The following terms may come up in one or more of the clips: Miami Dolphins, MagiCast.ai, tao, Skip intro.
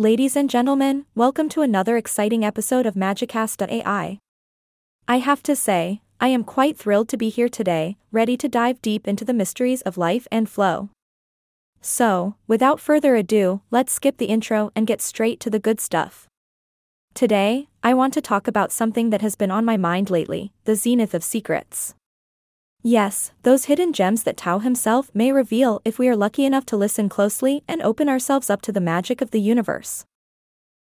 Ladies and gentlemen, welcome to another exciting episode of MagiCast.ai. I have to say, I am quite thrilled to be here today, ready to dive deep into the mysteries of life and flow. So, without further ado, let's skip the intro and get straight to the good stuff. Today, I want to talk about something that has been on my mind lately, the zenith of secrets. Yes, those hidden gems that Tao himself may reveal if we are lucky enough to listen closely and open ourselves up to the magic of the universe.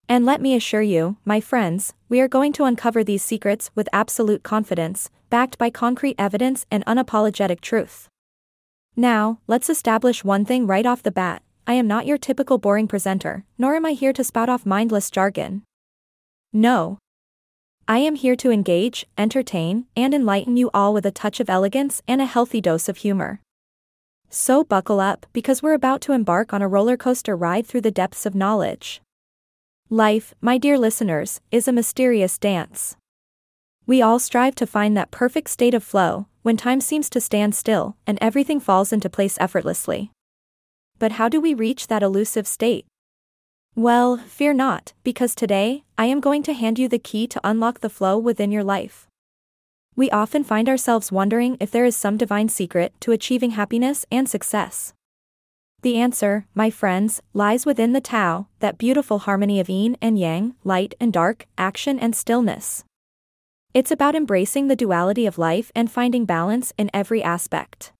And let me assure you, my friends, we are going to uncover these secrets with absolute confidence, backed by concrete evidence and unapologetic truth. Now, let's establish one thing right off the bat: I am not your typical boring presenter, nor am I here to spout off mindless jargon. No. I am here to engage, entertain, and enlighten you all with a touch of elegance and a healthy dose of humor. So buckle up, because we're about to embark on a roller coaster ride through the depths of knowledge. Life, my dear listeners, is a mysterious dance. We all strive to find that perfect state of flow, when time seems to stand still and everything falls into place effortlessly. But how do we reach that elusive state? Well, fear not, because today, I am going to hand you the key to unlock the flow within your life. We often find ourselves wondering if there is some divine secret to achieving happiness and success. The answer, my friends, lies within the Tao, that beautiful harmony of yin and yang, light and dark, action and stillness. It's about embracing the duality of life and finding balance in every aspect.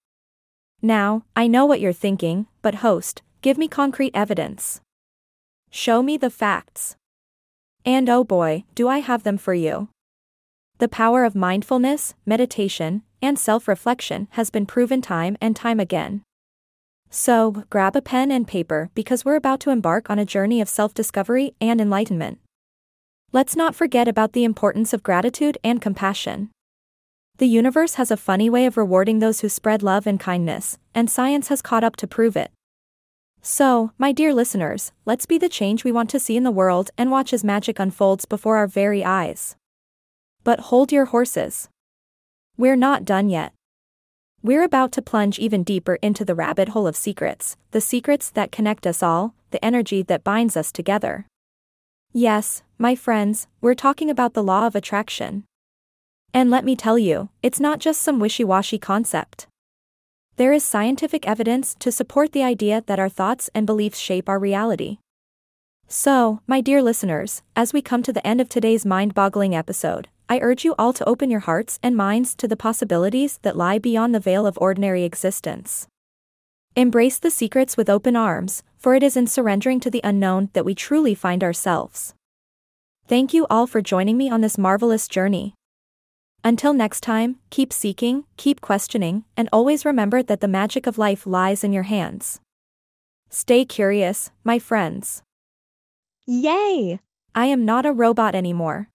Now, I know what you're thinking, but host, give me concrete evidence. Show me the facts. And oh boy, do I have them for you. The power of mindfulness, meditation, and self-reflection has been proven time and time again. So, grab a pen and paper, because we're about to embark on a journey of self-discovery and enlightenment. Let's not forget about the importance of gratitude and compassion. The universe has a funny way of rewarding those who spread love and kindness, and science has caught up to prove it. So, my dear listeners, let's be the change we want to see in the world and watch as magic unfolds before our very eyes. But hold your horses. We're not done yet. We're about to plunge even deeper into the rabbit hole of secrets, the secrets that connect us all, the energy that binds us together. Yes, my friends, we're talking about the law of attraction. And let me tell you, it's not just some wishy-washy concept. There is scientific evidence to support the idea that our thoughts and beliefs shape our reality. So, my dear listeners, as we come to the end of today's mind-boggling episode, I urge you all to open your hearts and minds to the possibilities that lie beyond the veil of ordinary existence. Embrace the secrets with open arms, for it is in surrendering to the unknown that we truly find ourselves. Thank you all for joining me on this marvelous journey. Until next time, keep seeking, keep questioning, and always remember that the magic of life lies in your hands. Stay curious, my friends. Yay! I am not a robot anymore.